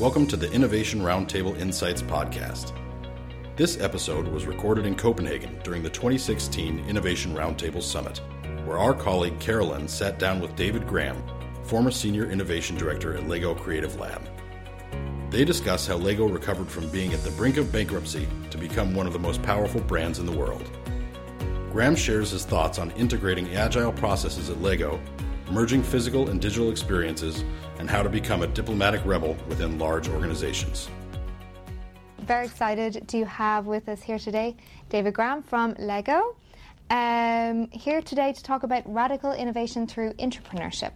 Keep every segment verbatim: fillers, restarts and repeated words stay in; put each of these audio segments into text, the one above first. Welcome to the Innovation Roundtable Insights podcast. This episode was recorded in Copenhagen during the twenty sixteen Innovation Roundtable Summit, where our colleague Carolyn sat down with David Graham, former Senior Innovation Director at LEGO Creative Lab. They discuss how LEGO recovered from being at the brink of bankruptcy to become one of the most powerful brands in the world. Graham shares his thoughts on integrating agile processes at LEGO, merging physical and digital experiences, and how to become a diplomatic rebel within large organizations. Very excited to have with us here today David Graham from LEGO, um, here today to talk about radical innovation through entrepreneurship.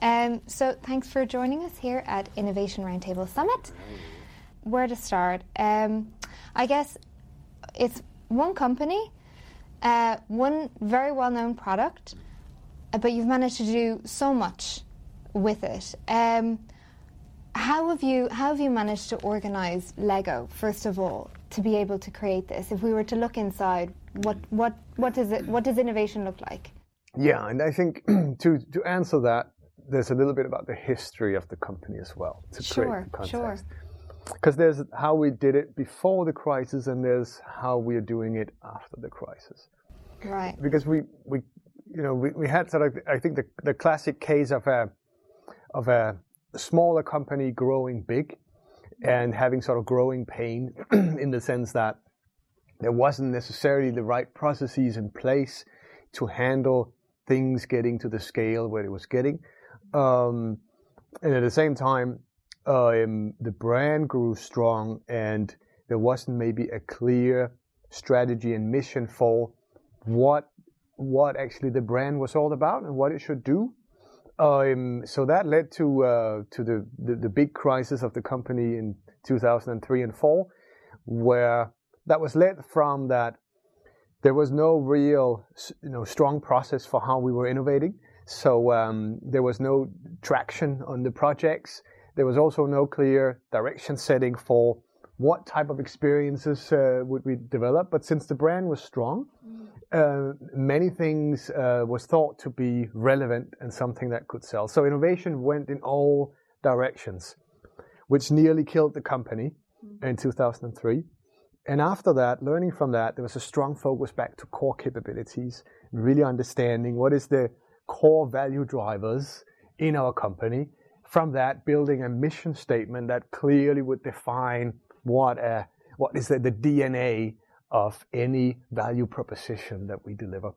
Um, so thanks for joining us here at Innovation Roundtable Summit. Where to start? Um, I guess it's one company, uh, one very well-known product, but you've managed to do so much with it. Um, how have you how have you managed to organise LEGO, first of all, to be able to create this? If we were to look inside, what what what does it what does innovation look like? Yeah, and I think to to answer that, there's a little bit about the history of the company as well to sure, create the context. Sure. Because there's how we did it before the crisis, and there's how we are doing it after the crisis. Right. Because we we. You know, we, we had sort of, I think, the, the classic case of a of a smaller company growing big and having sort of growing pain in the sense that there wasn't necessarily the right processes in place to handle things getting to the scale where it was getting. Um, and at the same time, uh, um, the brand grew strong and there wasn't maybe a clear strategy and mission for what what actually the brand was all about and what it should do. Um, so that led to uh, to the, the, the big crisis of the company in two thousand three and four, where that was led from that there was no real you know, strong process for how we were innovating. So um, there was no traction on the projects. There was also no clear direction setting for what type of experiences uh, would we develop. But since the brand was strong, Uh, many things uh, was thought to be relevant and something that could sell. So innovation went in all directions, which nearly killed the company mm-hmm. in two thousand three. And after that, learning from that, there was a strong focus back to core capabilities, really understanding what is the core value drivers in our company. From that, building a mission statement that clearly would define what a, what is the, the D N A of any value proposition that we deliver.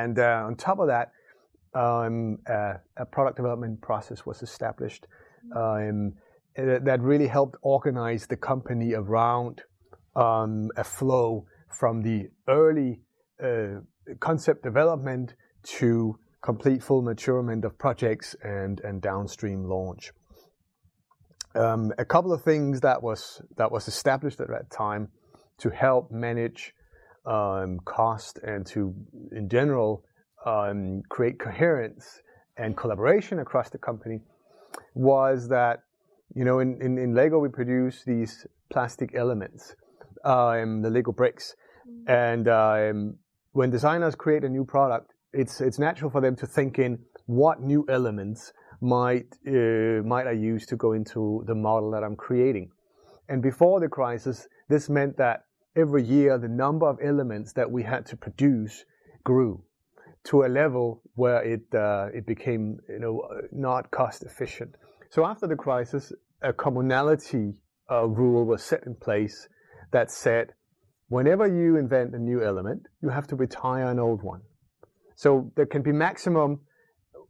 And uh, on top of that, um, uh, a product development process was established um, that really helped organize the company around um, a flow from the early uh, concept development to complete full maturement of projects and, and downstream launch. Um, a couple of things that was that was established at that time to help manage um, cost and to, in general, um, create coherence and collaboration across the company was that, you know, in, in, in LEGO we produce these plastic elements, um, the LEGO bricks. And um, when designers create a new product, it's it's natural for them to think in what new elements might uh, might I use to go into the model that I'm creating. And before the crisis, this meant that every year the number of elements that we had to produce grew to a level where it uh, it became you know not cost efficient. So after the crisis, a commonality uh, rule was set in place that said, whenever you invent a new element, you have to retire an old one. So there can be maximum,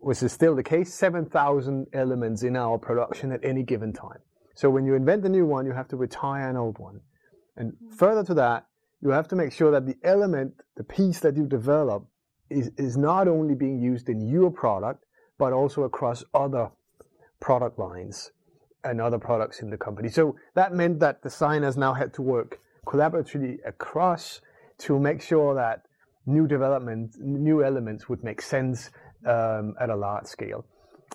which is still the case, seven thousand elements in our production at any given time. So when you invent a new one, you have to retire an old one. And further to that, you have to make sure that the element, the piece that you develop, is, is not only being used in your product, but also across other product lines and other products in the company. So that meant that designers now had to work collaboratively across to make sure that new development, new elements would make sense um, at a large scale.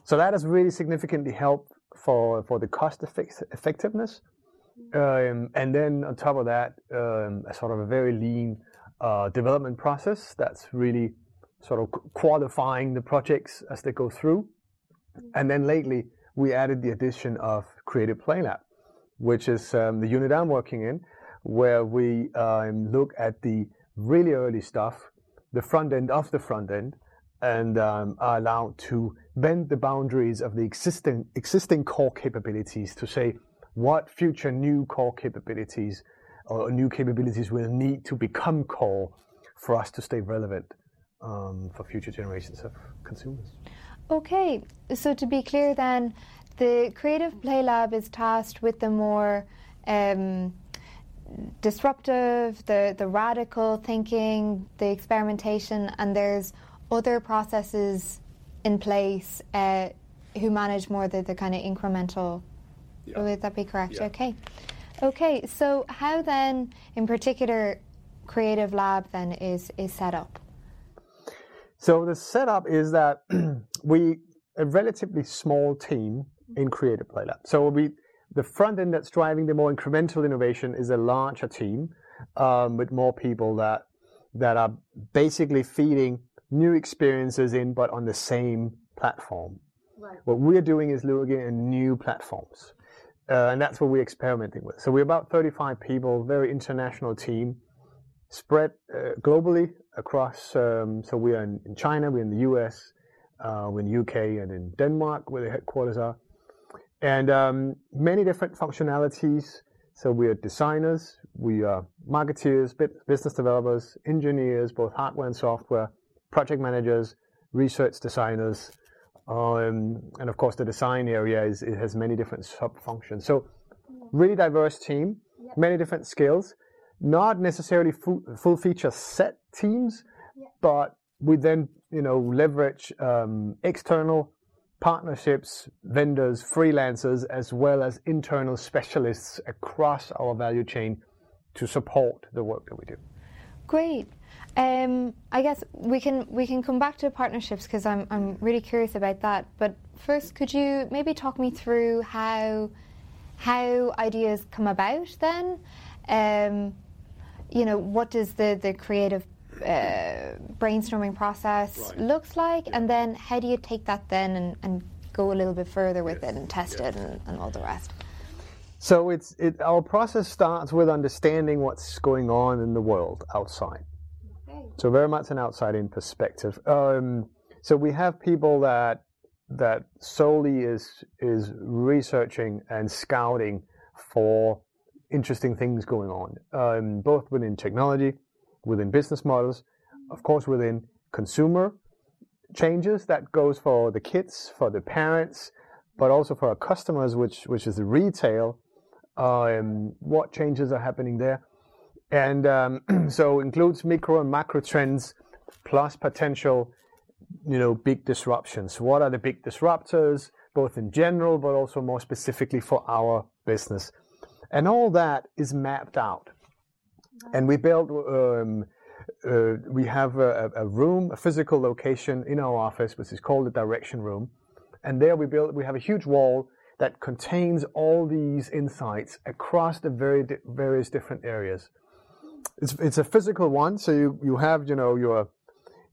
So that has really significantly helped for for the cost effect- effectiveness. Um, and then on top of that, um, a sort of a very lean uh, development process that's really sort of qualifying the projects as they go through. And then lately, we added the addition of Creative Playlab, which is um, the unit I'm working in, where we um, look at the really early stuff, the front end of the front end, and um, are allowed to bend the boundaries of the existing, existing core capabilities to say what future new core capabilities or new capabilities will need to become core for us to stay relevant um, for future generations of consumers. Okay, so to be clear then, the Creative Play Lab is tasked with the more um, disruptive, the, the radical thinking, the experimentation, and there's other processes in place uh, who manage more the, the kind of incremental. Yeah. Would that be correct? Yeah. Okay. Okay, so how then, in particular, Creative Lab then is, is set up? So the setup is that we a relatively small team in Creative Play Lab. So we the front end that's driving the more incremental innovation is a larger team um, with more people that that are basically feeding new experiences in, but on the same platform. Right. What we're doing is looking at new platforms, uh, and that's what we're experimenting with. So we're about thirty-five people, very international team, spread uh, globally across. Um, so we are in, in China, we're in the U S, uh, we're in the U K, and in Denmark, where the headquarters are, and um, many different functionalities. So we are designers, we are marketeers, business developers, engineers, both hardware and software, project managers, research designers, um, and of course the design area is it has many different sub-functions. So really diverse team, yep. Many different skills, not necessarily full, full feature set teams, yep. But we then you know leverage um, external partnerships, vendors, freelancers, as well as internal specialists across our value chain to support the work that we do. Great. Um, I guess we can we can come back to partnerships because I'm I'm really curious about that. But first, could you maybe talk me through how how ideas come about? Then, um, you know, what does the the creative uh, brainstorming process right. looks like, yeah. And then how do you take that then and, and go a little bit further with yes. it and test yes. it and, and all the rest? So it's it our process starts with understanding what's going on in the world outside. So very much an outside-in perspective. Um, so we have people that that solely is is researching and scouting for interesting things going on, um, both within technology, within business models, of course within consumer changes. That goes for the kids, for the parents, but also for our customers, which which is the retail. Um, what changes are happening there? And um, so includes micro and macro trends, plus potential, you know, big disruptions. What are the big disruptors, both in general, but also more specifically for our business? And all that is mapped out. And we build, um, uh, we have a, a room, a physical location in our office, which is called the Direction Room. And there we build, we have a huge wall that contains all these insights across the very di- various different areas. It's it's a physical one, so you, you have you know your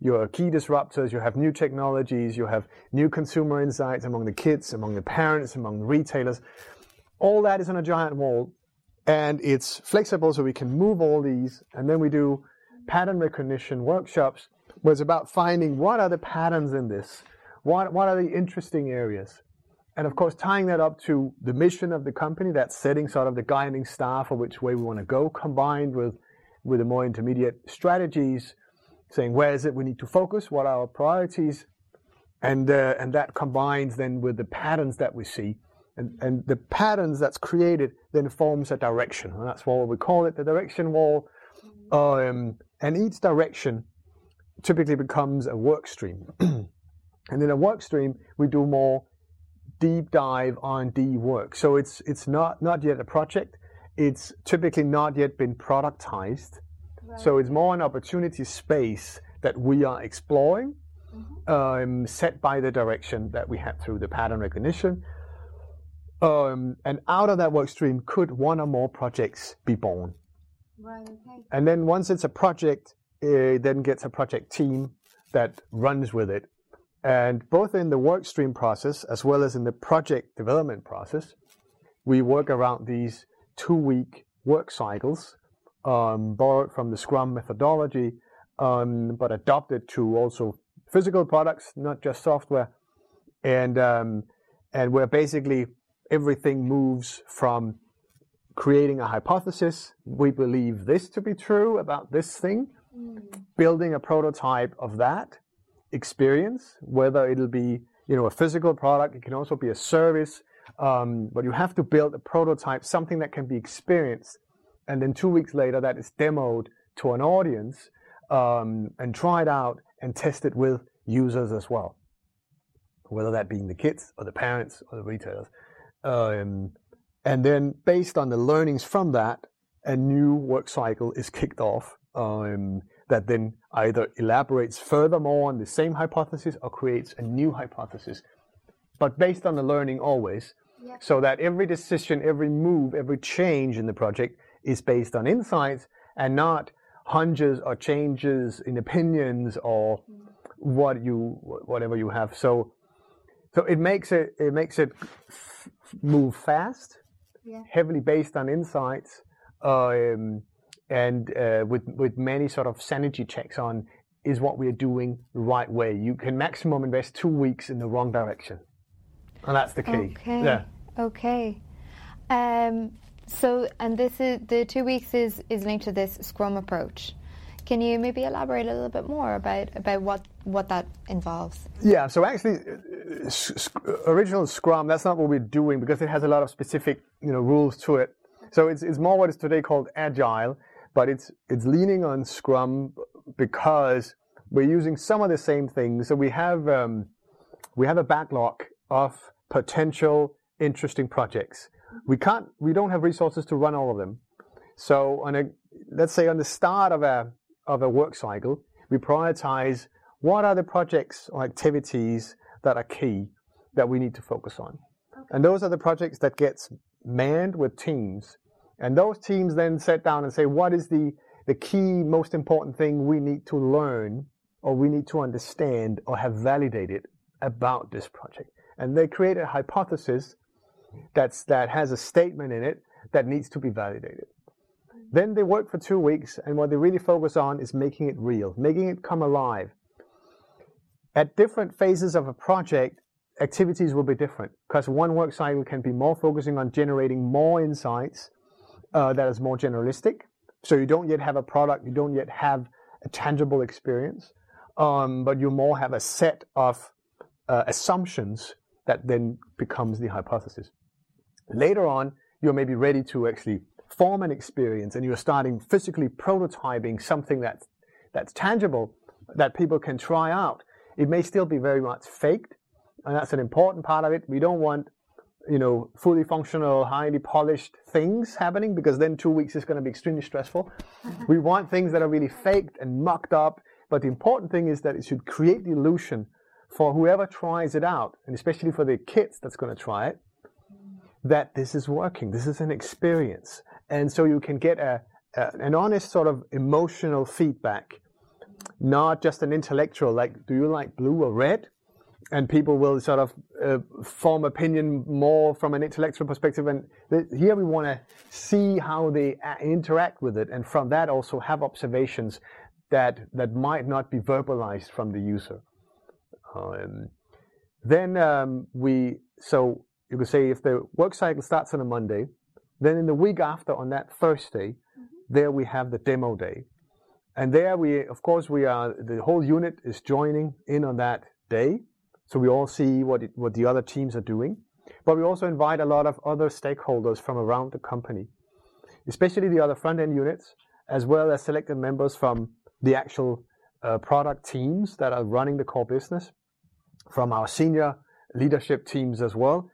your key disruptors, you have new technologies, you have new consumer insights among the kids, among the parents, among the retailers. All that is on a giant wall, and it's flexible, so we can move all these. And then we do pattern recognition workshops, where it's about finding what are the patterns in this, what what are the interesting areas, and of course tying that up to the mission of the company, that's setting sort of the guiding star for which way we want to go, combined with with the more intermediate strategies, saying where is it we need to focus, what are our priorities, and uh, and that combines then with the patterns that we see. And, and the patterns that's created then forms a direction, and that's what we call it, the direction wall. Um, and each direction typically becomes a work stream. And in a work stream, we do more deep dive R and D work. So it's it's not, not yet a project. It's typically not yet been productized. Right. So it's more an opportunity space that we are exploring, mm-hmm. um, set by the direction that we have through the pattern recognition. Um, and out of that work stream, could one or more projects be born? Right, okay. And then once it's a project, it then gets a project team that runs with it. And both in the work stream process as well as in the project development process, we work around these two-week work cycles, um, borrowed from the Scrum methodology, um, but adopted to also physical products, not just software. And um, and where basically everything moves from creating a hypothesis, we believe this to be true about this thing, mm. building a prototype of that experience, whether it'll be you know a physical product, it can also be a service, um, but you have to build a prototype, something that can be experienced, and then two weeks later that is demoed to an audience um, and tried out and tested with users as well, whether that being the kids or the parents or the retailers. Um, and then based on the learnings from that, a new work cycle is kicked off um, that then either elaborates furthermore on the same hypothesis or creates a new hypothesis, but based on the learning always, yep. so that every decision, every move, every change in the project is based on insights and not hunches or changes in opinions or mm. what you, whatever you have. So. So it makes it it makes it f- move fast, yeah. heavily based on insights, um, and uh, with with many sort of sanity checks on is what we are doing the right way. You can maximum invest two weeks in the wrong direction, and that's the key. Okay. Yeah. Okay. Um, so and this is the two weeks is is linked to this Scrum approach. Can you maybe elaborate a little bit more about, about what, what that involves? Yeah, so actually, original Scrum, that's not what we're doing because it has a lot of specific you know, rules to it. So it's it's more what is today called Agile, but it's it's leaning on Scrum because we're using some of the same things. So we have um, we have a backlog of potential interesting projects. We can't, we don't have resources to run all of them. So on a let's say on the start of a of a work cycle, we prioritize what are the projects or activities that are key that we need to focus on. Okay. And those are the projects that gets manned with teams. And those teams then sit down and say, what is the, the key, most important thing we need to learn or we need to understand or have validated about this project? And they create a hypothesis that's that has a statement in it that needs to be validated. Then they work for two weeks, and what they really focus on is making it real, making it come alive. At different phases of a project, activities will be different, because one work cycle can be more focusing on generating more insights uh, that is more generalistic. So you don't yet have a product, you don't yet have a tangible experience, um, but you more have a set of uh, assumptions that then becomes the hypothesis. Later on, you're maybe ready to actually form an experience, and you're starting physically prototyping something that's, that's tangible that people can try out. It may still be very much faked, and that's an important part of it. We don't want, you know, fully functional, highly polished things happening, because then two weeks is going to be extremely stressful. We want things that are really faked and mucked up, but the important thing is that it should create the illusion for whoever tries it out, and especially for the kids that's going to try it, that this is working, this is an experience. And so you can get a, a an honest sort of emotional feedback, not just an intellectual, like, do you like blue or red? And people will sort of uh, form opinion more from an intellectual perspective. And th- here we want to see how they a- interact with it. And from that also have observations that, that might not be verbalized from the user. Um, then um, we, so you could say if the work cycle starts on a Monday, then in the week after, on that Thursday, mm-hmm. there we have the demo day. And there we, of course, we are, the whole unit is joining in on that day. So we all see what it, what the other teams are doing. But we also invite a lot of other stakeholders from around the company, especially the other front-end units, as well as selected members from the actual uh, product teams that are running the core business, from our senior leadership teams as well.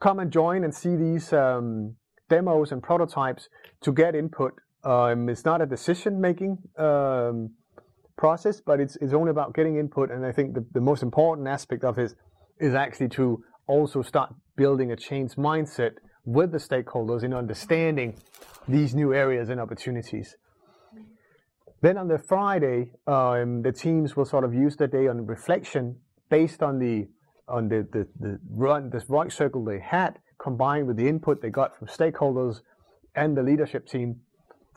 Come and join and see these um, demos and prototypes to get input. Um, it's not a decision-making um, process, but it's it's only about getting input. And I think the, the most important aspect of it is, is actually to also start building a change mindset with the stakeholders in understanding these new areas and opportunities. Then on the Friday, um, the teams will sort of use the day on reflection based on the on the the, the run this run circle they had, combined with the input they got from stakeholders and the leadership team,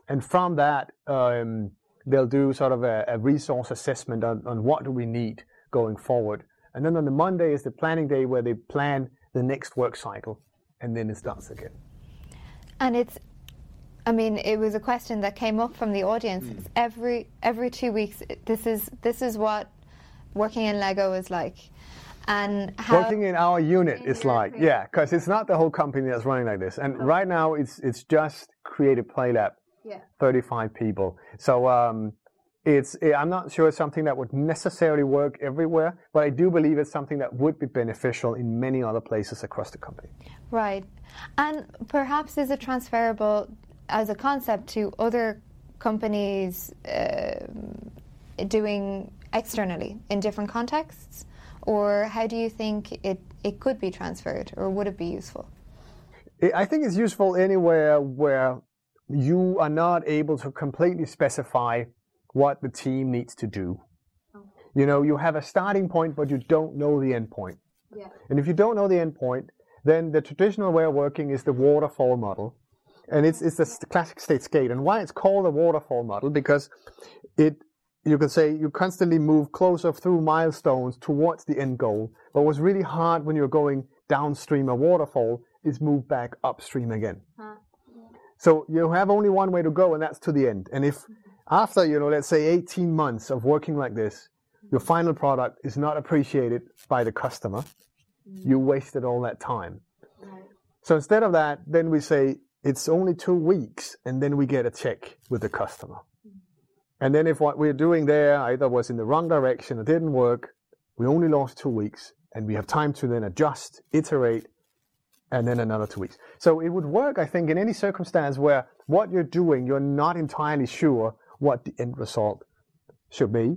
and from that um, they'll do sort of a, a resource assessment on, on what do we need going forward. And then on the Monday is the planning day where they plan the next work cycle, and then it starts again. And it's, I mean, it was a question that came up from the audience. Mm. It's every every two weeks. This is this is what working in Lego is like, and how working in our unit is like. Unit. Yeah, because it's not the whole company that's running like this. And okay. right now, it's it's just Creative Play Lab. Yeah. thirty-five people. So um, it's it, I'm not sure it's something that would necessarily work everywhere, but I do believe it's something that would be beneficial in many other places across the company. Right, and perhaps is it transferable as a concept to other companies uh, doing externally in different contexts? Or how do you think it, it could be transferred, or would it be useful? I think it's useful anywhere where you are not able to completely specify what the team needs to do. Oh. You know, you have a starting point, but you don't know the end point. Yeah. And if you don't know the end point, then the traditional way of working is the waterfall model. And it's it's the classic Stage Gate. And why it's called a waterfall model, because it you could say you constantly move closer through milestones towards the end goal. But what's really hard when you're going downstream a waterfall is move back upstream again. Huh. Yeah. So you have only one way to go, and that's to the end. And if after, you know, let's say eighteen months of working like this, your final product is not appreciated by the customer, mm-hmm. you wasted all that time. Right. So instead of that, then we say, it's only two weeks, and then we get a check with the customer. And then if what we're doing there either was in the wrong direction or didn't work, we only lost two weeks, and we have time to then adjust, iterate, and then another two weeks. So it would work, I think, in any circumstance where what you're doing, you're not entirely sure what the end result should be,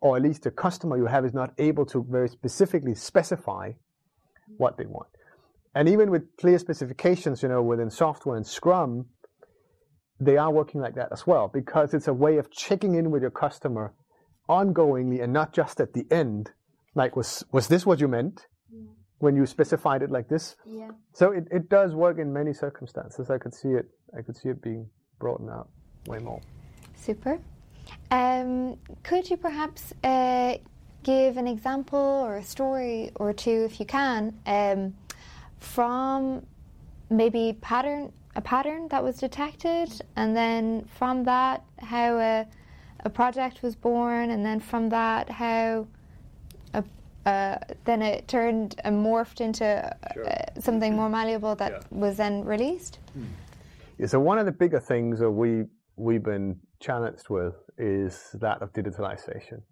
or at least the customer you have is not able to very specifically specify what they want. And even with clear specifications, you know, within software and Scrum, they are working like that as well, because it's a way of checking in with your customer ongoingly and not just at the end. Like, was was this what you meant yeah. when you specified it like this? Yeah. So it, it does work in many circumstances. I could see it. I could see it being broadened out way more. Super. Um, could you perhaps uh, give an example or a story or two, if you can? Um, from maybe pattern a pattern that was detected, and then from that how a, a project was born, and then from that how a, uh, then it turned and morphed into sure. uh, something more malleable that yeah. was then released? Hmm. Yeah, so one of the bigger things that we, we've been challenged with is that of digitalization.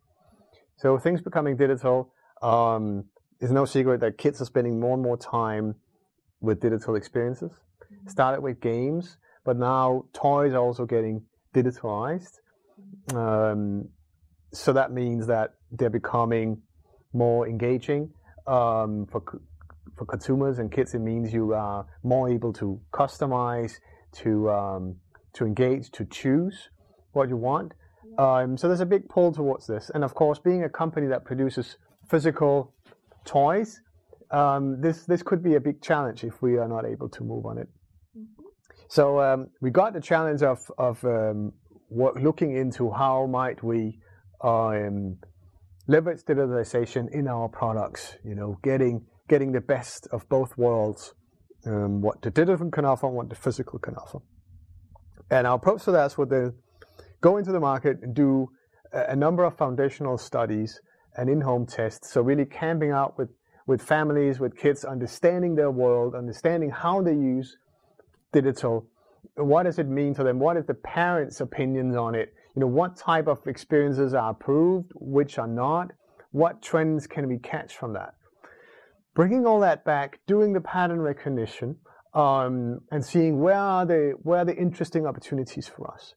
So things becoming digital, um, it's no secret that kids are spending more and more time with digital experiences. Mm-hmm. Started with games, but now toys are also getting digitalized. Um, so that means that they're becoming more engaging. Um, for for consumers and kids, it means you are more able to customize, to um, to engage, to choose what you want. Yeah. Um, so there's a big pull towards this. And of course, being a company that produces physical toys, um, this this could be a big challenge if we are not able to move on it. Mm-hmm. So um, we got the challenge of of um, work, looking into how might we um, leverage digitalization in our products. You know, getting getting the best of both worlds, um, what the digital can offer, what the physical can offer. And our approach to that was to go into the market and do a, a number of foundational studies and in-home tests, so really camping out with, with families, with kids, understanding their world, understanding how they use digital, what does it mean to them, what is the parents' opinions on it, you know, what type of experiences are approved, which are not, what trends can we catch from that. Bringing all that back, doing the pattern recognition, um, and seeing where are the, where are the interesting opportunities for us.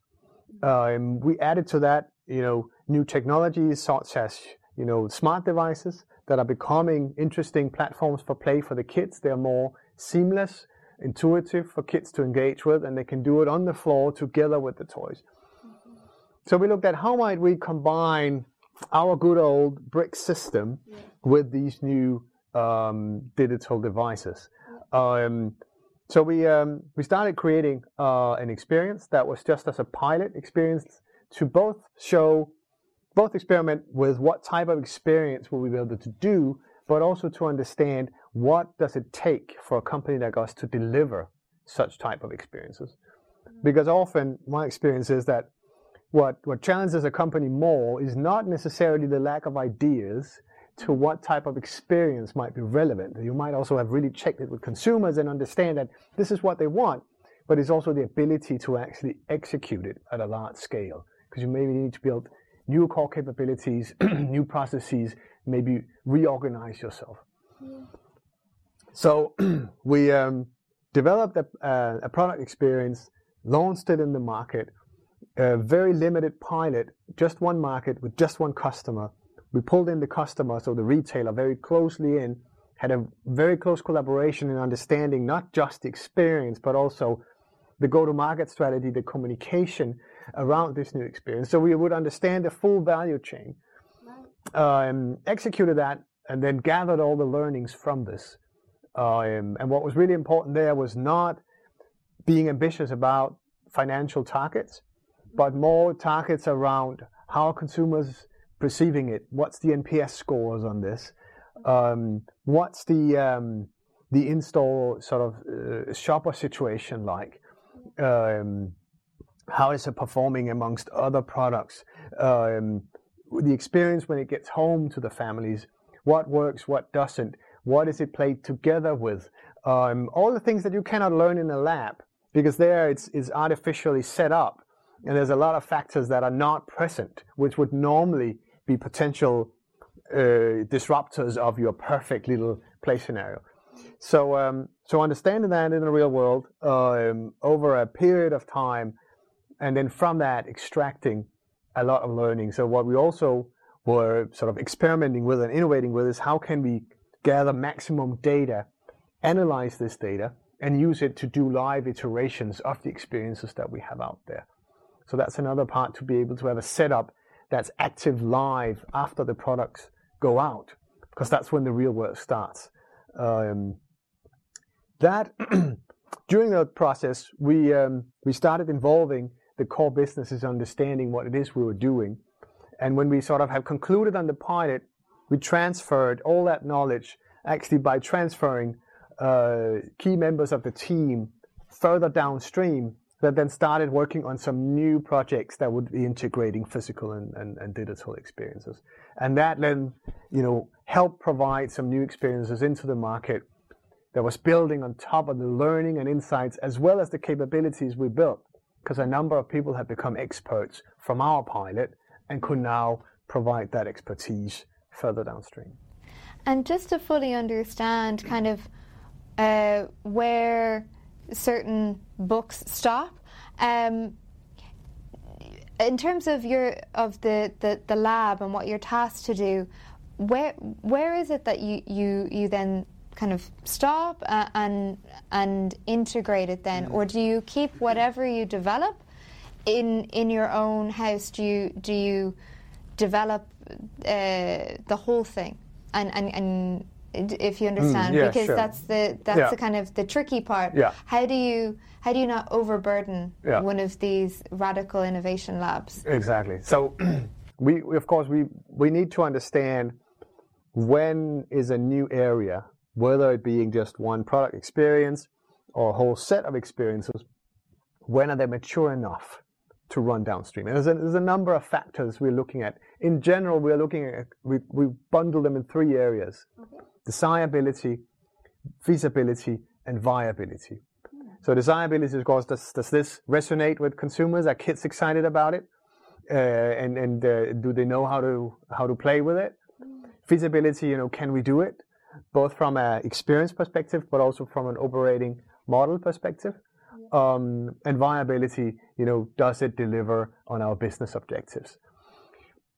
Um, we added to that, you know, new technologies such as You know, smart devices that are becoming interesting platforms for play for the kids. They're more seamless, intuitive for kids to engage with, and they can do it on the floor together with the toys. Mm-hmm. So we looked at how might we combine our good old brick system yeah. with these new um, digital devices. Um, so we um, we started creating uh, an experience that was just as a pilot experience to both show, both experiment with what type of experience will we be able to do, but also to understand what does it take for a company like us to deliver such type of experiences. Because often my experience is that what, what challenges a company more is not necessarily the lack of ideas to what type of experience might be relevant. You might also have really checked it with consumers and understand that this is what they want, but it's also the ability to actually execute it at a large scale, because you maybe need to build new core capabilities, new processes, maybe reorganize yourself. Yeah. So we um, developed a, uh, a product experience, launched it in the market, a very limited pilot, just one market with just one customer. We pulled in the customer, so the retailer, very closely in, had a very close collaboration in understanding not just the experience, but also the go-to-market strategy, the communication around this new experience. So we would understand the full value chain, um, executed that, and then gathered all the learnings from this. Um, and what was really important there was not being ambitious about financial targets, but more targets around how are consumers perceiving it, what's the N P S scores on this, um, what's the um, the in-store sort of uh, shopper situation like, um, how is it performing amongst other products, um, the experience when it gets home to the families, what works, what doesn't, what is it played together with, um, all the things that you cannot learn in a lab, because there it's, it's artificially set up, and there's a lot of factors that are not present, which would normally be potential uh, disruptors of your perfect little play scenario. So, um, so understanding that in the real world um, over a period of time, and then from that extracting a lot of learning. So what we also were sort of experimenting with and innovating with is how can we gather maximum data, analyze this data, and use it to do live iterations of the experiences that we have out there. So that's another part, to be able to have a setup that's active live after the products go out, because that's when the real work starts. Um, that during the process, we um, we started involving the core businesses, understanding what it is we were doing. And when we sort of have concluded on the pilot, we transferred all that knowledge, actually by transferring uh, key members of the team further downstream, that then started working on some new projects that would be integrating physical and, and, and digital experiences. And that then, you know, helped provide some new experiences into the market that was building on top of the learning and insights, as well as the capabilities we built, because a number of people have become experts from our pilot and could now provide that expertise further downstream. And just to fully understand kind of uh, where certain books stop, um, in terms of your of the, the, the lab and what you're tasked to do, where where is it that you, you, you then kind of stop uh, and and integrate it then, or do you keep whatever you develop in in your own house? Do you do you develop uh, the whole thing and and, and if you understand, mm, yeah, because sure. that's the that's yeah. the kind of the tricky part. Yeah. How do you how do you not overburden yeah. one of these radical innovation labs? Exactly. So we, we of course we we need to understand when is a new area, whether it being just one product experience or a whole set of experiences, when are they mature enough to run downstream? And there's a, there's a number of factors we're looking at. In general, we're looking at we we bundle them in three areas. Okay. Desirability, feasibility, and viability. So desirability, of course, does, does this resonate with consumers? Are kids excited about it? Uh, and and uh, do they know how to how to play with it? Feasibility, you know, can we do it? Both from an experience perspective, but also from an operating model perspective. Um, and viability, you know, does it deliver on our business objectives?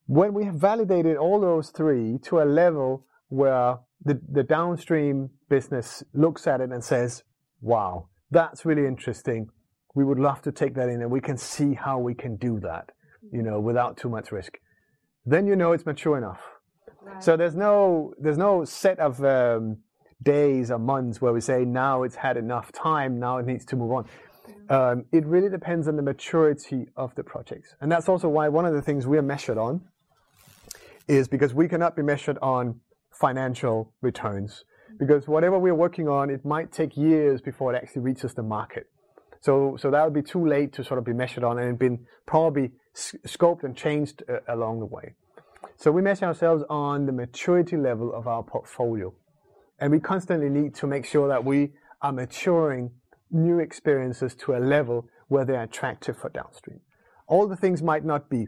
When we have validated all those three to a level where the, the downstream business looks at it and says, wow, that's really interesting. We would love to take that in, and we can see how we can do that, you know, without too much risk. then you know it's mature enough. Right. So there's no there's no set of um, days or months where we say now it's had enough time, now it needs to move on. Um, it really depends on the maturity of the projects. And that's also why one of the things we are measured on is because we cannot be measured on financial returns. Because whatever we're working on, it might take years before it actually reaches the market. So so that would be too late to sort of be measured on and been probably scoped and changed uh, along the way. So we measure ourselves on the maturity level of our portfolio. And we constantly need to make sure that we are maturing new experiences to a level where they're attractive for downstream. All the things might not be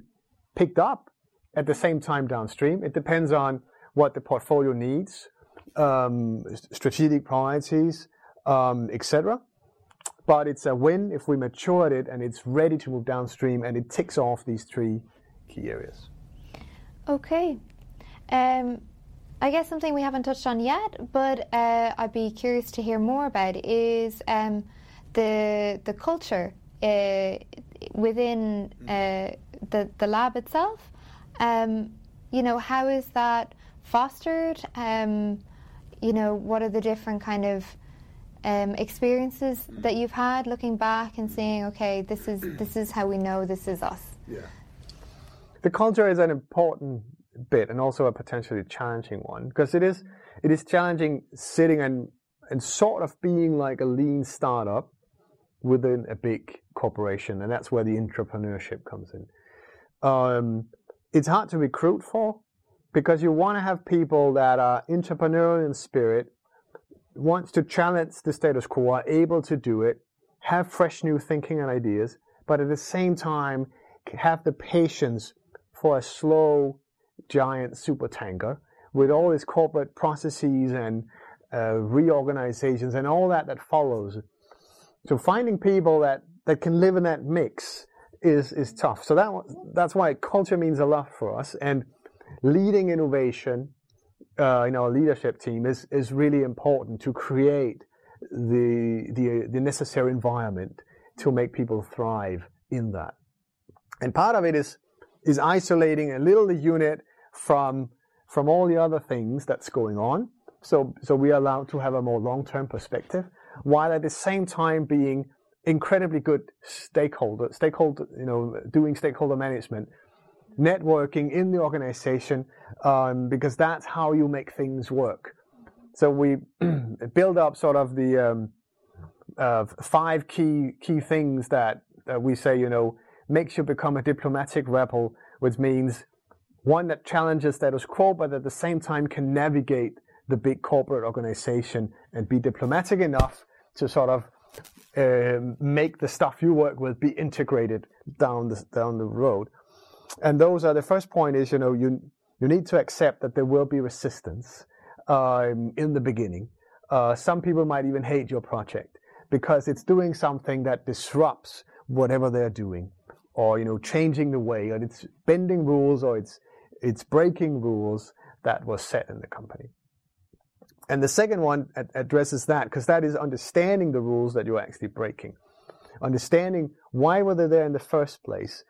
picked up at the same time downstream. It depends on what the portfolio needs, um, strategic priorities, um, et cetera. But it's a win if we matured it and it's ready to move downstream and it ticks off these three key areas. Okay. Um... I guess something we haven't touched on yet, but uh, I'd be curious to hear more about is um, the the culture uh, within uh, the the lab itself. Um, you know, how is that fostered? Um, you know, what are the different kind of um, experiences that you've had looking back and saying, okay, this is this is how we know this is us. Yeah, the culture is an important bit and also a potentially challenging one, because it is it is challenging sitting and and sort of being like a lean startup within a big corporation, and that's where the entrepreneurship comes in. Um, it's hard to recruit for, because you want to have people that are entrepreneurial in spirit, wants to challenge the status quo, are able to do it, have fresh new thinking and ideas, but at the same time have the patience for a slow giant super tanker with all its corporate processes and uh, reorganizations and all that that follows. So finding people that, that can live in that mix is is tough. So that that's why culture means a lot for us. And leading innovation uh, in our leadership team is is really important to create the the the necessary environment to make people thrive in that. And part of it is is isolating a little the unit from from all the other things that's going on, so so we are allowed to have a more long-term perspective, while at the same time being incredibly good stakeholder stakeholder you know doing stakeholder management, networking in the organization, um, because that's how you make things work. So we build up sort of the um, uh, five key key things that, that we say you know makes you become a diplomatic rebel, which means one that challenges status quo, but at the same time can navigate the big corporate organization and be diplomatic enough to sort of uh, make the stuff you work with be integrated down the, down the road. And those are the first point is, you know, you, you need to accept that there will be resistance um, in the beginning. Uh, some people might even hate your project because it's doing something that disrupts whatever they're doing, or you know, changing the way, or it's bending rules, or it's it's breaking rules that were set in the company. And the second one ad- addresses that, because that is understanding the rules that you're actually breaking, understanding why were they there in the first place.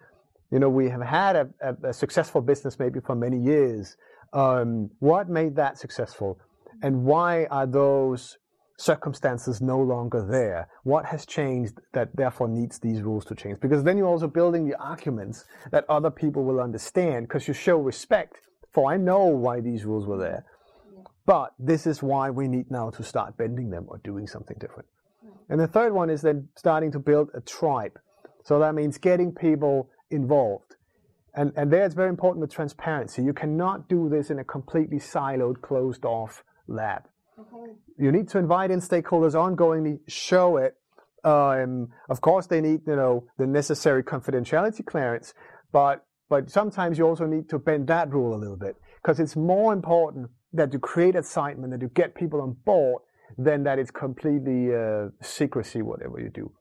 You know, we have had a, a, a successful business maybe for many years. Um, what made that successful, and why are those circumstances no longer there? What has changed that therefore needs these rules to change? Because then you're also building the arguments that other people will understand, because you show respect for, I know why these rules were there, but this is why we need now to start bending them or doing something different. And the third one is then starting to build a tribe. So that means getting people involved. And, and there it's very important with transparency. You cannot do this in a completely siloed, closed off lab. You need to invite in stakeholders ongoingly, show it. Um, of course, they need, you know, the necessary confidentiality clearance, but but sometimes you also need to bend that rule a little bit, because it's more important that you create excitement, that you get people on board, than that it's completely uh, secrecy, whatever you do.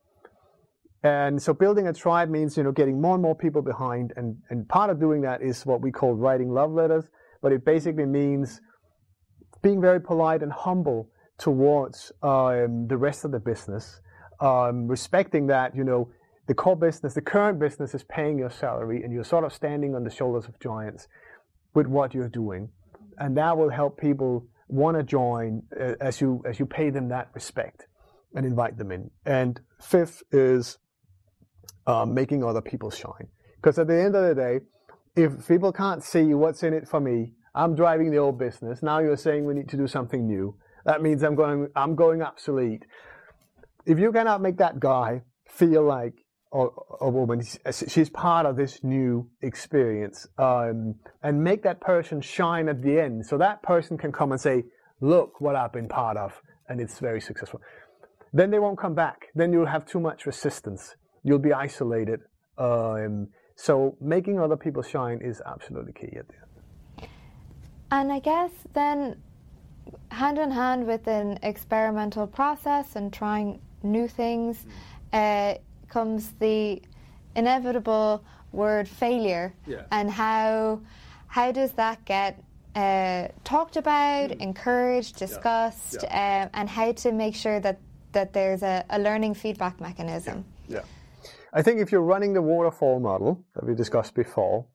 And so building a tribe means, you know, getting more and more people behind, and, and part of doing that is what we call writing love letters, but it basically means being very polite and humble towards um, the rest of the business, um, respecting that, you know, the core business, the current business is paying your salary, and you're sort of standing on the shoulders of giants. with what you're doing. And that will help people want to join uh, as you as you pay them that respect and invite them in. And fifth is uh, making other people shine. Because at the end of the day, if people can't see what's in it for me, I'm driving the old business. Now you're saying we need to do something new. That means I'm going I'm going obsolete. If you cannot make that guy feel like or a woman, she's part of this new experience, um, and make that person shine at the end, so that person can come and say, look what I've been part of, and it's very successful. Then they won't come back. Then you'll have too much resistance. You'll be isolated. Um, so making other people shine is absolutely key at the end. And I guess then, hand in hand with an experimental process and trying new things, uh, comes the inevitable word failure. Yeah. And how how does that get uh, talked about, mm. encouraged, discussed, yeah. Yeah. Um, and how to make sure that, that there's a, a learning feedback mechanism? Yeah. Yeah. I think if you're running the waterfall model that we discussed before,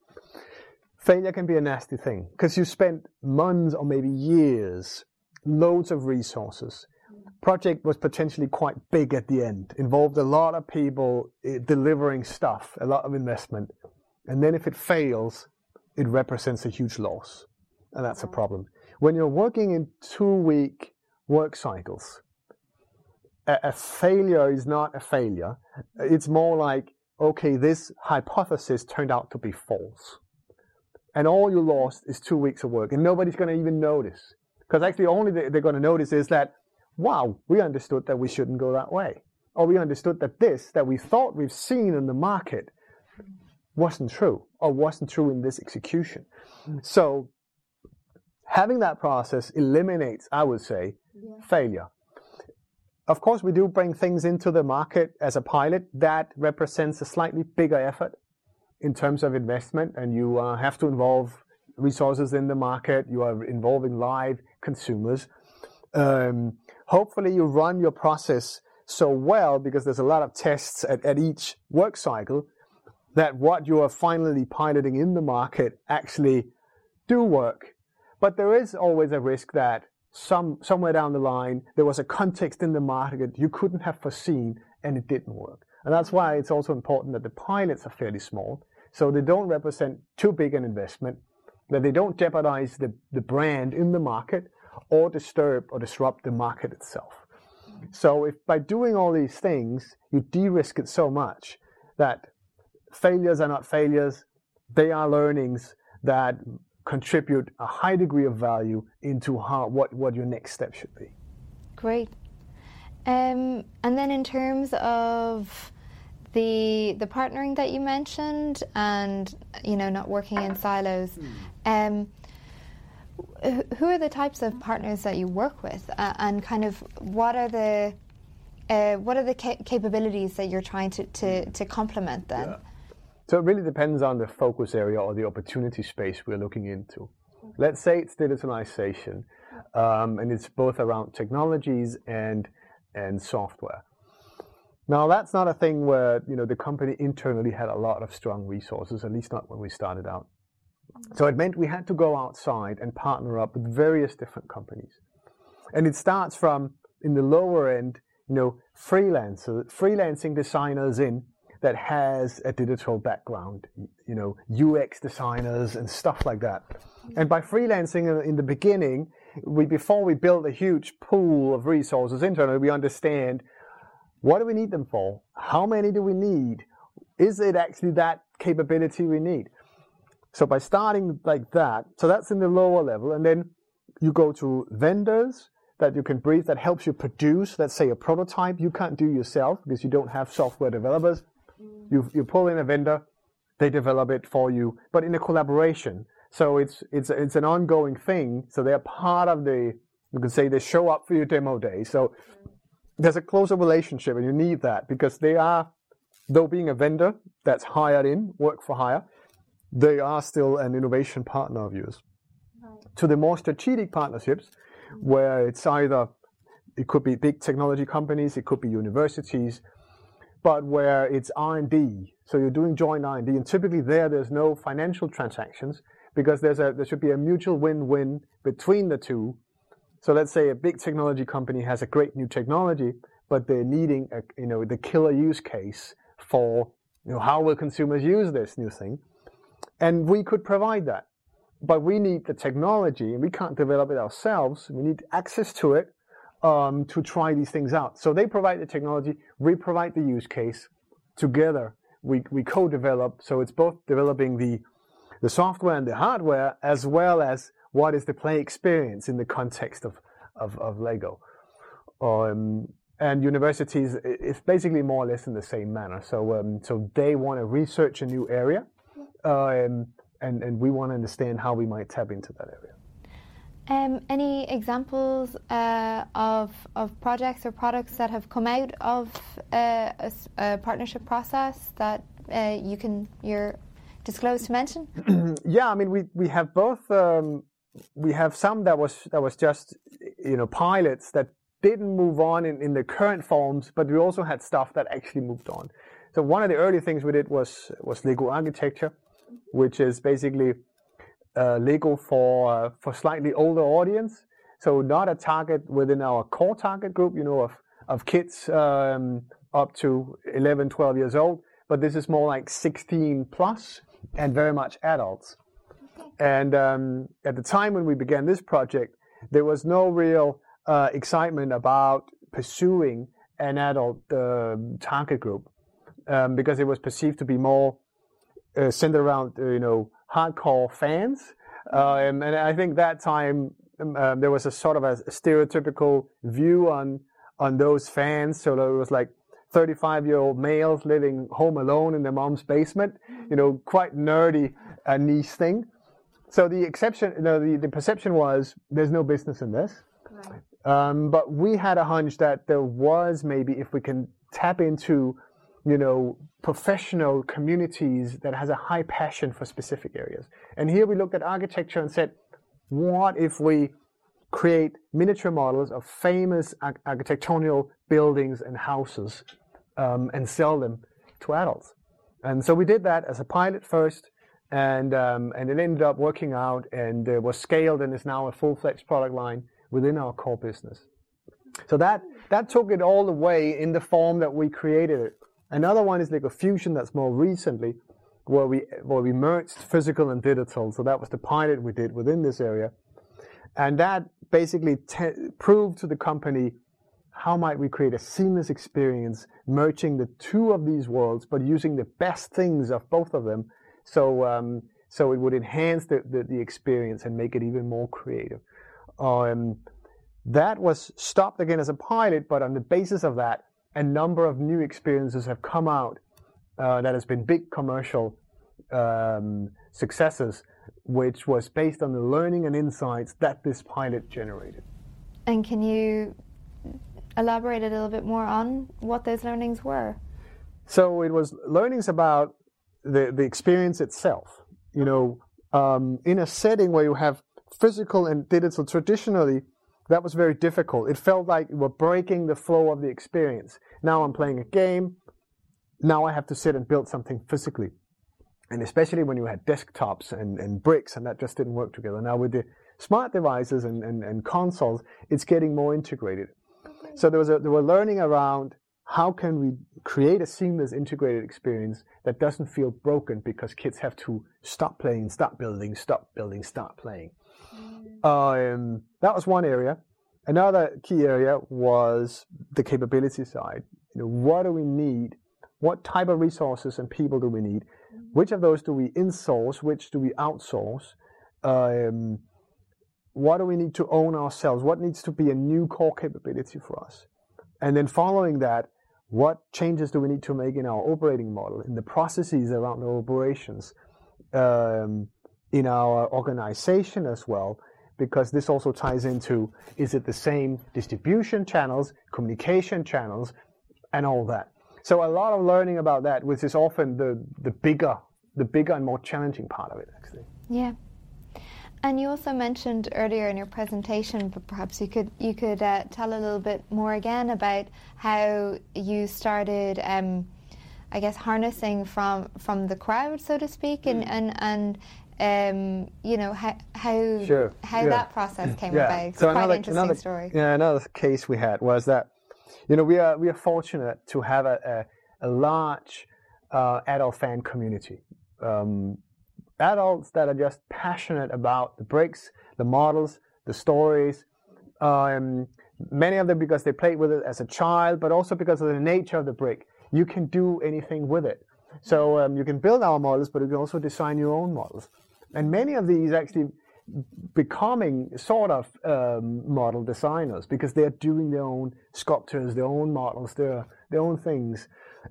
failure can be a nasty thing, because you spent months or maybe years, loads of resources. Project was potentially quite big at the end, involved a lot of people delivering stuff, a lot of investment. And then if it fails, it represents a huge loss. And that's a problem. When you're working in two-week work cycles, a, a failure is not a failure. It's more like, okay, this hypothesis turned out to be false. And all you lost is two weeks of work. And nobody's going to even notice. Because actually, only they're going to notice is that, wow, we understood that we shouldn't go that way. Or we understood that this, that we thought we've seen in the market, wasn't true, or wasn't true in this execution. So having that process eliminates, I would say, yeah. failure. Of course, we do bring things into the market as a pilot. That represents a slightly bigger effort in terms of investment, and you uh, have to involve resources in the market. You are involving live consumers. Um, hopefully you run your process so well, because there's a lot of tests at, at each work cycle, that what you are finally piloting in the market actually do work. But there is always a risk that some somewhere down the line there was a context in the market you couldn't have foreseen and it didn't work. And that's why it's also important that the pilots are fairly small, so they don't represent too big an investment, that they don't jeopardize the, the brand in the market, or disturb or disrupt the market itself. So if by doing all these things, you de-risk it so much that failures are not failures, they are learnings that contribute a high degree of value into how, what, what your next step should be. Great. Um, and then in terms of the the partnering that you mentioned, and you know, not working in silos, um, who are the types of partners that you work with, uh, and kind of what are the uh, what are the ca- capabilities that you're trying to, to, to complement them? Yeah. So it really depends on the focus area or the opportunity space we're looking into. Let's say it's digitalization, um, and it's both around technologies and and software. Now that's not a thing where, you know, the company internally had a lot of strong resources, at least not when we started out. So it meant we had to go outside and partner up with various different companies. And it starts from, in the lower end, you know, freelancers, freelancing designers in that has a digital background, you know, U X designers and stuff like that. And by freelancing in the beginning, we before we build a huge pool of resources internally, we understand, what do we need them for? How many do we need? Is it actually that capability we need? So by starting like that, so that's in the lower level, and then you go to vendors that you can brief, that helps you produce, let's say, a prototype you can't do yourself because you don't have software developers. You you pull in a vendor, they develop it for you, but in a collaboration. So it's it's it's an ongoing thing. So they're part of the, you could say they show up for your demo day. So there's a closer relationship, and you need that because they are, though being a vendor that's hired in, work for hire, they are still an innovation partner of yours. Right. To the more strategic partnerships, where it's either, it could be big technology companies, it could be universities, but where it's R and D. So you're doing joint R and D, and typically there, there's no financial transactions, because there's a there should be a mutual win-win between the two. So let's say a big technology company has a great new technology, but they're needing a, you know, the killer use case for, you know, how will consumers use this new thing? And we could provide that. But we need the technology, and we can't develop it ourselves. We need access to it um, to try these things out. So they provide the technology, we provide the use case. Together, we, we co-develop. So it's both developing the, the software and the hardware, as well as what is the play experience in the context of, of, of Lego. Um, and universities, it's basically more or less in the same manner. So, um, so they want to research a new area. Uh, and, And, and we want to understand how we might tap into that area. Um, any examples uh, of of projects or products that have come out of uh, a, a partnership process that uh, you can you're disclosed to mention? Yeah, I mean we we have both. Um, we have some that was that was just you know pilots that didn't move on in, in the current forms, but we also had stuff that actually moved on. So one of the early things we did was was Lego Architecture, which is basically uh, Lego for uh, for slightly older audience, so not a target within our core target group, you know, of of kids um, up to eleven, twelve years old, but this is more like sixteen plus and very much adults. And um, at the time when we began this project, there was no real uh, excitement about pursuing an adult uh, target group um, because it was perceived to be more Uh, centered around, uh, you know, hardcore fans. Uh, and, and I think that time um, uh, there was a sort of a stereotypical view on on those fans. So it was like thirty-five-year-old males living home alone in their mom's basement, you know, quite nerdy uh, niche thing. So the exception, you know, the, the perception was there's no business in this. Right. Um, but we had a hunch that there was maybe, if we can tap into, you know, professional communities that has a high passion for specific areas. And here we looked at architecture and said, what if we create miniature models of famous ar- architectonical buildings and houses um, and sell them to adults? And so we did that as a pilot first, and um, and it ended up working out and uh, was scaled and is now a full-fledged product line within our core business. So that that took it all the way in the form that we created it. Another one is Lego Fusion, that's more recently, where we where we merged physical and digital. So that was the pilot we did within this area, and that basically te- proved to the company how might we create a seamless experience merging the two of these worlds, but using the best things of both of them. So um, so it would enhance the, the the experience and make it even more creative. Um, that was stopped again as a pilot, but on the basis of that, a number of new experiences have come out uh, that has been big commercial um, successes, which was based on the learning and insights that this pilot generated. And can you elaborate a little bit more on what those learnings were? So it was learnings about the, the experience itself. You know, um, in a setting where you have physical and digital traditionally, that was very difficult. It felt like we were breaking the flow of the experience. Now I'm playing a game. Now I have to sit and build something physically. And especially when you had desktops and, and bricks, and that just didn't work together. Now with the smart devices and, and, and consoles, it's getting more integrated. Okay. So there was a, there were learning around how can we create a seamless integrated experience that doesn't feel broken because kids have to stop playing, stop building, stop building, stop playing. Um, that was one area. Another key area was the capability side. You know, what do we need? What type of resources and people do we need? Which of those do we insource? Which do we outsource? Um, what do we need to own ourselves? What needs to be a new core capability for us? And then following that, what changes do we need to make in our operating model, in the processes around our operations, um, in our organization as well? Because this also ties into, is it the same distribution channels, communication channels, and all that. So a lot of learning about that, which is often the, the bigger the bigger and more challenging part of it, actually. Yeah. And you also mentioned earlier in your presentation, but perhaps you could you could uh, tell a little bit more again about how you started, um, I guess, harnessing from, from the crowd, so to speak, mm. and, and, and um, you know, how how, sure. how yeah. that process came yeah. about. It's so quite another, an interesting another, story. Yeah, another case we had was that, you know, we are we are fortunate to have a a, a large uh, adult fan community. Um, adults that are just passionate about the bricks, the models, the stories. Um, many of them because they played with it as a child, but also because of the nature of the brick. You can do anything with it. So um, you can build our models, but you can also design your own models. And many of these actually becoming sort of um, model designers because they're doing their own sculptures, their own models, their their own things.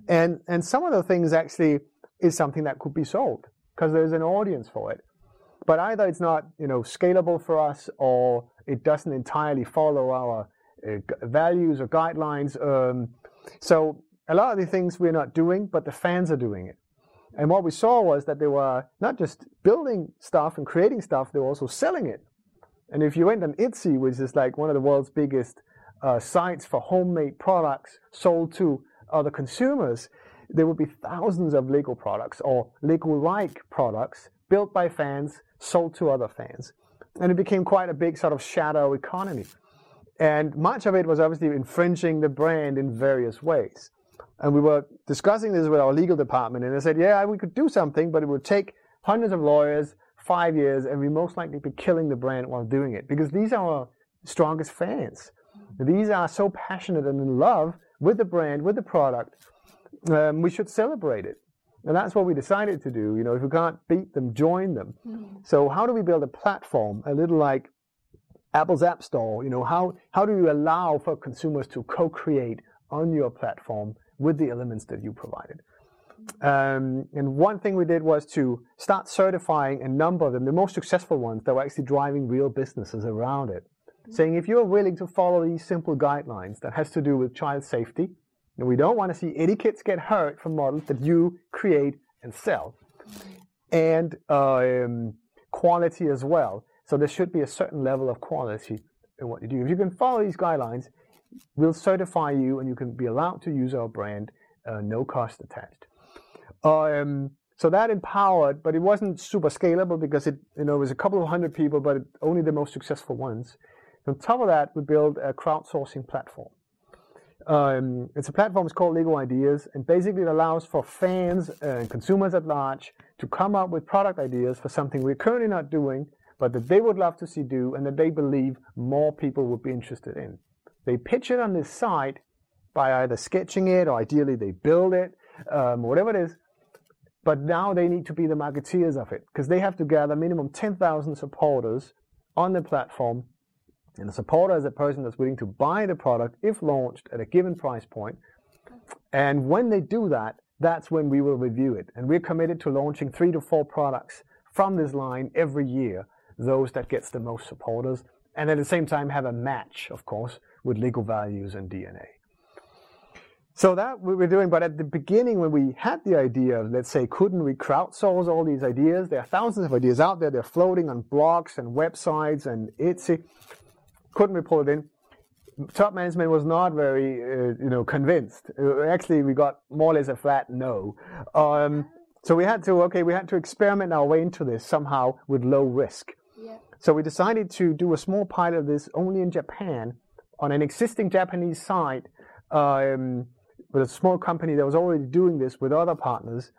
And, and some of the things actually is something that could be sold because there's an audience for it. But either it's not, you know, scalable for us, or it doesn't entirely follow our uh, values or guidelines. Um, so a lot of the things we're not doing, but the fans are doing it. And what we saw was that they were not just building stuff and creating stuff, they were also selling it. And if you went on Etsy, which is like one of the world's biggest uh, sites for homemade products sold to other consumers, there would be thousands of Lego products or Lego-like products built by fans, sold to other fans. And it became quite a big sort of shadow economy. And much of it was obviously infringing the brand in various ways. And we were discussing this with our legal department, and they said, yeah, we could do something, but it would take hundreds of lawyers, five years, and we most likely be killing the brand while doing it. Because these are our strongest fans. These are so passionate and in love with the brand, with the product. Um, we should celebrate it. And that's what we decided to do. You know, if we can't beat them, join them. Mm-hmm. So how do we build a platform, a little like Apple's App Store? You know, how, how do you allow for consumers to co-create on your platform with the elements that you provided? Um, and one thing we did was to start certifying a number of them, the most successful ones that were actually driving real businesses around it, mm-hmm. saying if you're willing to follow these simple guidelines that has to do with child safety, and we don't want to see any kids get hurt from models that you create and sell. And uh, um, quality as well. So there should be a certain level of quality in what you do. If you can follow these guidelines, we'll certify you and you can be allowed to use our brand, uh, no cost attached. Um, so that empowered, but it wasn't super scalable because it, you know, it was a couple of hundred people, but it, only the most successful ones. On top of that, we built a crowdsourcing platform. Um, it's a platform, it's called Lego Ideas, and basically it allows for fans and consumers at large to come up with product ideas for something we're currently not doing, but that they would love to see do and that they believe more people would be interested in. They pitch it on this site by either sketching it or ideally they build it, um, whatever it is, but now they need to be the marketeers of it because they have to gather minimum ten thousand supporters on the platform. And a supporter is a person that's willing to buy the product if launched at a given price point. And when they do that, that's when we will review it. And we're committed to launching three to four products from this line every year, those that gets the most supporters. And at the same time have a match, of course, with Lego values and D N A. So that we were doing, but at the beginning when we had the idea of, let's say, couldn't we crowdsource all these ideas? There are thousands of ideas out there. They're floating on blogs and websites and Etsy. Couldn't we pull it in? Top management was not very, uh, you know, convinced. Uh, actually, we got more or less a flat no. Um, so we had to, okay, we had to experiment our way into this somehow with low risk. Yeah. So we decided to do a small pilot of this only in Japan on an existing Japanese site um, with a small company that was already doing this with other partners.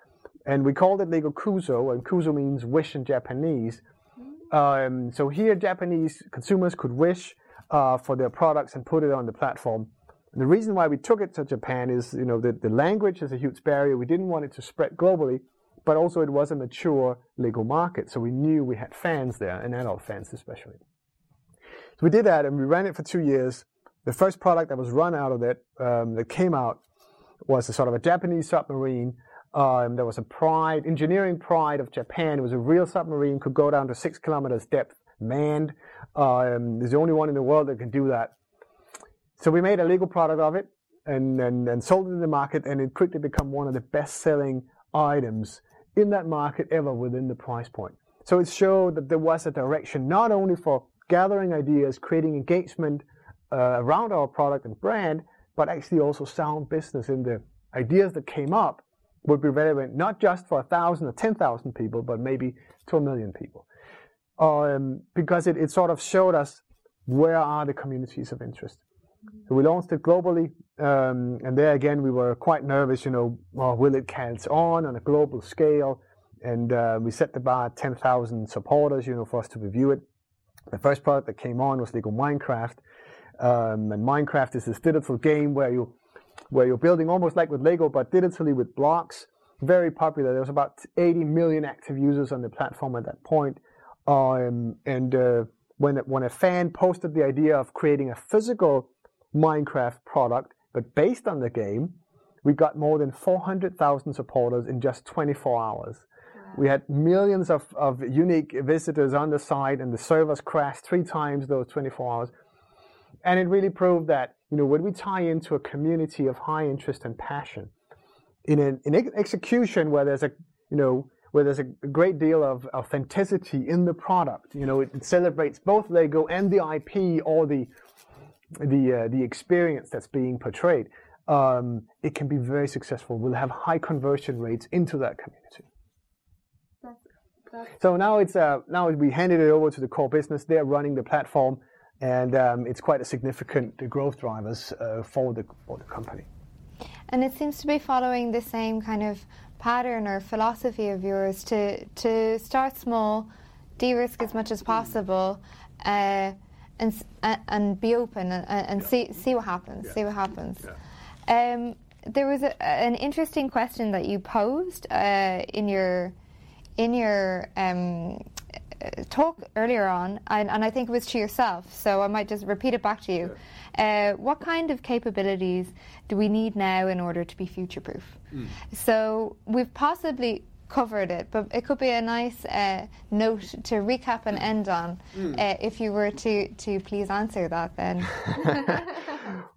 And we called it Lego KUSO, and KUSO means wish in Japanese. Um, so here, Japanese consumers could wish Uh, for their products and put it on the platform. And the reason why we took it to Japan is, you know, the, the language is a huge barrier. We didn't want it to spread globally, but also it was a mature Lego market, so we knew we had fans there, and adult fans especially. So we did that, and we ran it for two years. The first product that was run out of that, um, that came out, was a sort of a Japanese submarine. Um, there was a pride, engineering pride of Japan. It was a real submarine, could go down to six kilometers depth, manned. Um, there's the only one in the world that can do that. So we made a Lego product of it and, and, and sold it in the market, and it quickly became one of the best-selling items in that market ever within the price point. So it showed that there was a direction not only for gathering ideas, creating engagement uh, around our product and brand, but actually also sound business in the ideas that came up would be relevant not just for a thousand or ten thousand people, but maybe to a million people. Um, because it, it sort of showed us where are the communities of interest. So we launched it globally, um, and there again we were quite nervous, you know, well, will it catch on on a global scale? And uh, we set the bar at ten thousand supporters, you know, for us to review it. The first product that came on was Lego Minecraft, um, and Minecraft is this digital game where you where you're building almost like with Lego, but digitally with blocks. Very popular. There was about eighty million active users on the platform at that point. Um, and uh, when when a fan posted the idea of creating a physical Minecraft product, but based on the game, we got more than four hundred thousand supporters in just twenty-four hours. We had millions of, of unique visitors on the site, and the servers crashed three times those twenty-four hours. And it really proved that, you know, when we tie into a community of high interest and passion, in an in ex- execution where there's a, you know, where there's a great deal of authenticity in the product, you know, it, it celebrates both Lego and the I P or the the uh, the experience that's being portrayed. Um, it can be very successful. We'll have high conversion rates into that community. So now it's uh, now we handed it over to the core business. They're running the platform, and um, it's quite a significant growth drivers uh, for the for the company. And it seems to be following the same kind of pattern or philosophy of yours to to start small, de-risk as much as possible, uh, and and be open and, and yeah. see see what happens. Yeah. See what happens. Yeah. Um, there was a, an interesting question that you posed uh, in your. In your um, talk earlier on, and, and I think it was to yourself, so I might just repeat it back to you. Yeah. Uh, what kind of capabilities do we need now in order to be future-proof? Mm. So we've possibly covered it, but it could be a nice uh, note to recap and end on. Mm. Uh, if you were to, to please answer that then.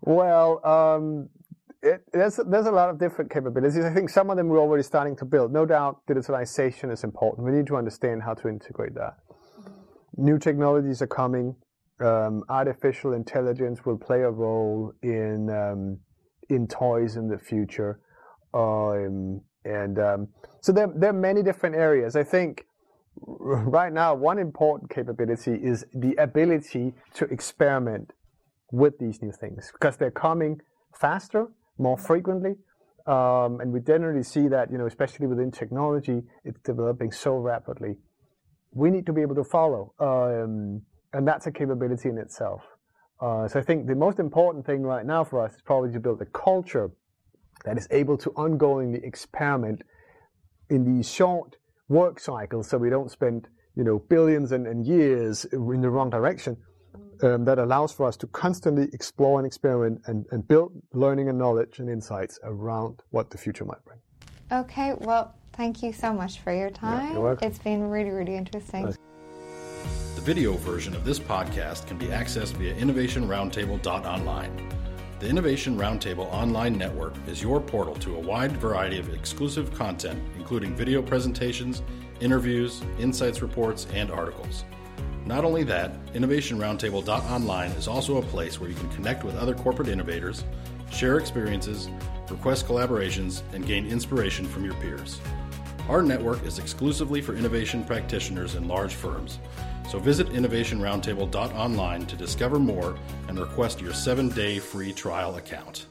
Well, um It, there's, there's a lot of different capabilities. I think some of them we're already starting to build. No doubt digitalization is important. We need to understand how to integrate that. New technologies are coming. Um, artificial intelligence will play a role in um, in toys in the future. Um, and um, so there, there are many different areas. I think right now one important capability is the ability to experiment with these new things because they're coming faster, more frequently, um, and we generally see that, you know, especially within technology, it's developing so rapidly. We need to be able to follow, um, and that's a capability in itself. Uh, so I think the most important thing right now for us is probably to build a culture that is able to ongoingly experiment in these short work cycles, so we don't spend, you know, billions and, and years in the wrong direction. Um, that allows for us to constantly explore and experiment and, and build learning and knowledge and insights around what the future might bring. Okay, well, thank you so much for your time. Yeah, you're welcome. It's been really, really interesting. Nice. The video version of this podcast can be accessed via innovation roundtable dot online. The Innovation Roundtable online network is your portal to a wide variety of exclusive content, including video presentations, interviews, insights reports, and articles. Not only that, innovation roundtable dot online is also a place where you can connect with other corporate innovators, share experiences, request collaborations, and gain inspiration from your peers. Our network is exclusively for innovation practitioners in large firms, so visit innovation roundtable dot online to discover more and request your seven-day free trial account.